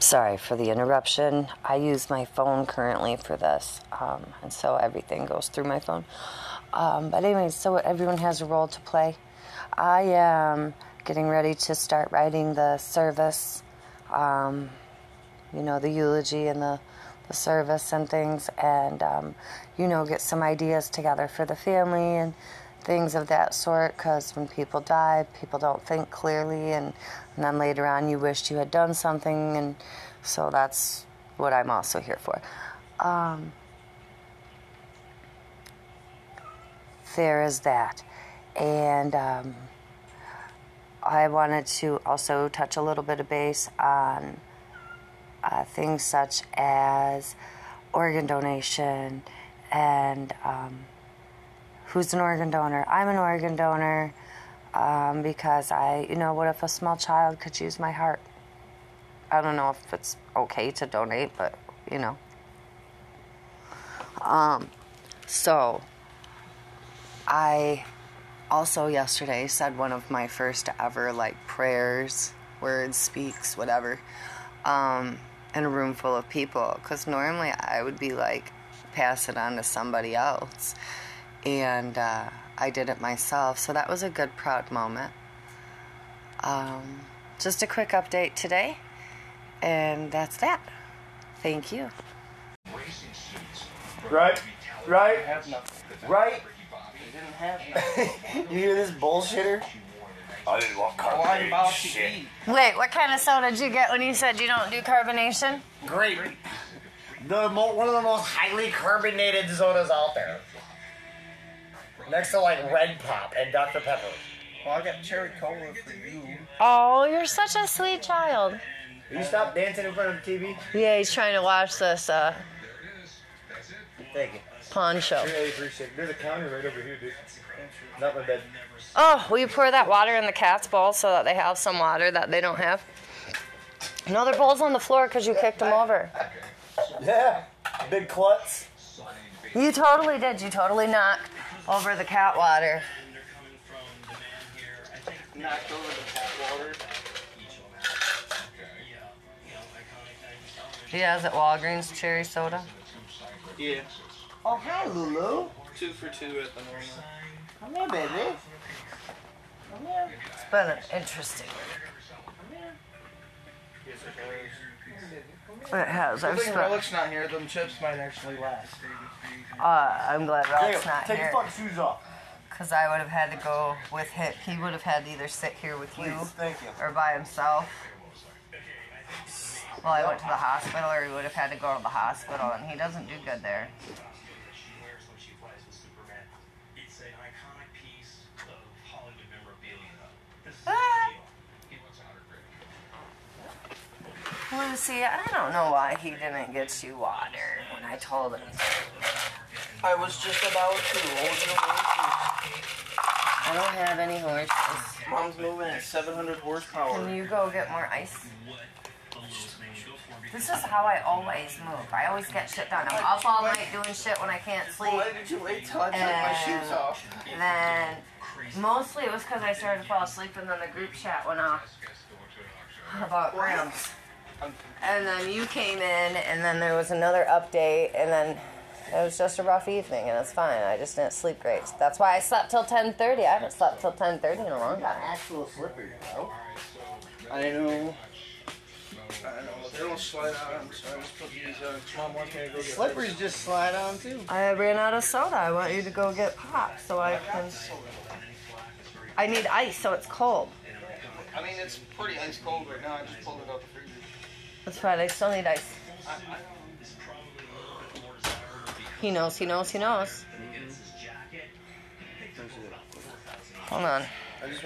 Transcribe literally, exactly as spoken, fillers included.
Sorry for the interruption. I use my phone currently for this, um, and so everything goes through my phone. Um, but anyway, so everyone has a role to play. I am getting ready to start writing the service, um, you know, the eulogy and the, the service and things, and, um, you know, get some ideas together for the family and things of that sort, because when people die, people don't think clearly, and, and then later on you wished you had done something, and so that's what I'm also here for. Um, there is that. And um, I wanted to also touch a little bit of base on uh, things such as organ donation and um, who's an organ donor. I'm an organ donor um, because I, you know, what if a small child could use my heart? I don't know if it's okay to donate, but, you know. Um, so, I also yesterday said one of my first ever, like, prayers, words, speaks, whatever, um, in a room full of people. Because normally I would be, like, pass it on to somebody else. And uh, I did it myself, so that was a good, proud moment. Um, just a quick update today, and that's that. Thank you. Right, right, right. You hear this bullshitter? I didn't want carbonated shit. Wait, what kind of soda did you get when you said you don't do carbonation? Grape. The mo- one of the most highly carbonated sodas out there. Next to, like, Red Pop and Doctor Pepper. Well, I got cherry cola for you. Oh, you're such a sweet child. Will you stop dancing in front of the T V? Yeah, he's trying to watch this, uh... Thank you. Pawn show. I really appreciate it. There's a counter right over here, dude. Not my bed. Oh, will you pour that water in the cat's bowl so that they have some water that they don't have? No, their bowl's on the floor because you kicked them over. Yeah. Big klutz. You totally did. You totally knocked over the cat water. Knocked over the cat water. Yeah, is it Walgreens cherry soda? Yeah. Oh, hi, Lulu. Two for two at the moment. Come here, baby. Come here. It's been an interesting week. Come here. Yes, it has. It has. I've spent... Relic's not here, them chips might actually last. Uh, I'm glad Relic's not here. Take your fucking shoes off. Because I would have had to go with him. He would have had to either sit here with you, Please, thank you or by himself. Well, I went to the hospital, or he would have had to go to the hospital, and he doesn't do good there. Ah. Lucy, I don't know why he didn't get you water when I told him. I was just about to hold your horses. I don't have any horses. Mom's moving at seven hundred horsepower. Can you go get more ice? This is how I always move. I always get shit done. I'm up all night doing shit when I can't sleep. Why did you wait till I took my shoes off? Then, mostly it was because I started to fall asleep, and then the group chat went off about ramps. And then you came in, and then there was another update, and then it was just a rough evening, and it's fine. I just didn't sleep great. So that's why I slept till ten thirty. I haven't slept till ten thirty in a long time. Actual slippery, though. I know. I don't know, they don't slide on, so I was supposed to use uh, mom wants me to go get slippers. Just slide on, too. I ran out of soda. I want you to go get pop, so I can... I need ice, so it's cold. I mean, it's pretty ice cold right now. I just pulled it out the freezer. That's right. I still need ice. I, I... He knows, he knows, he knows. Mm-hmm. Hold on.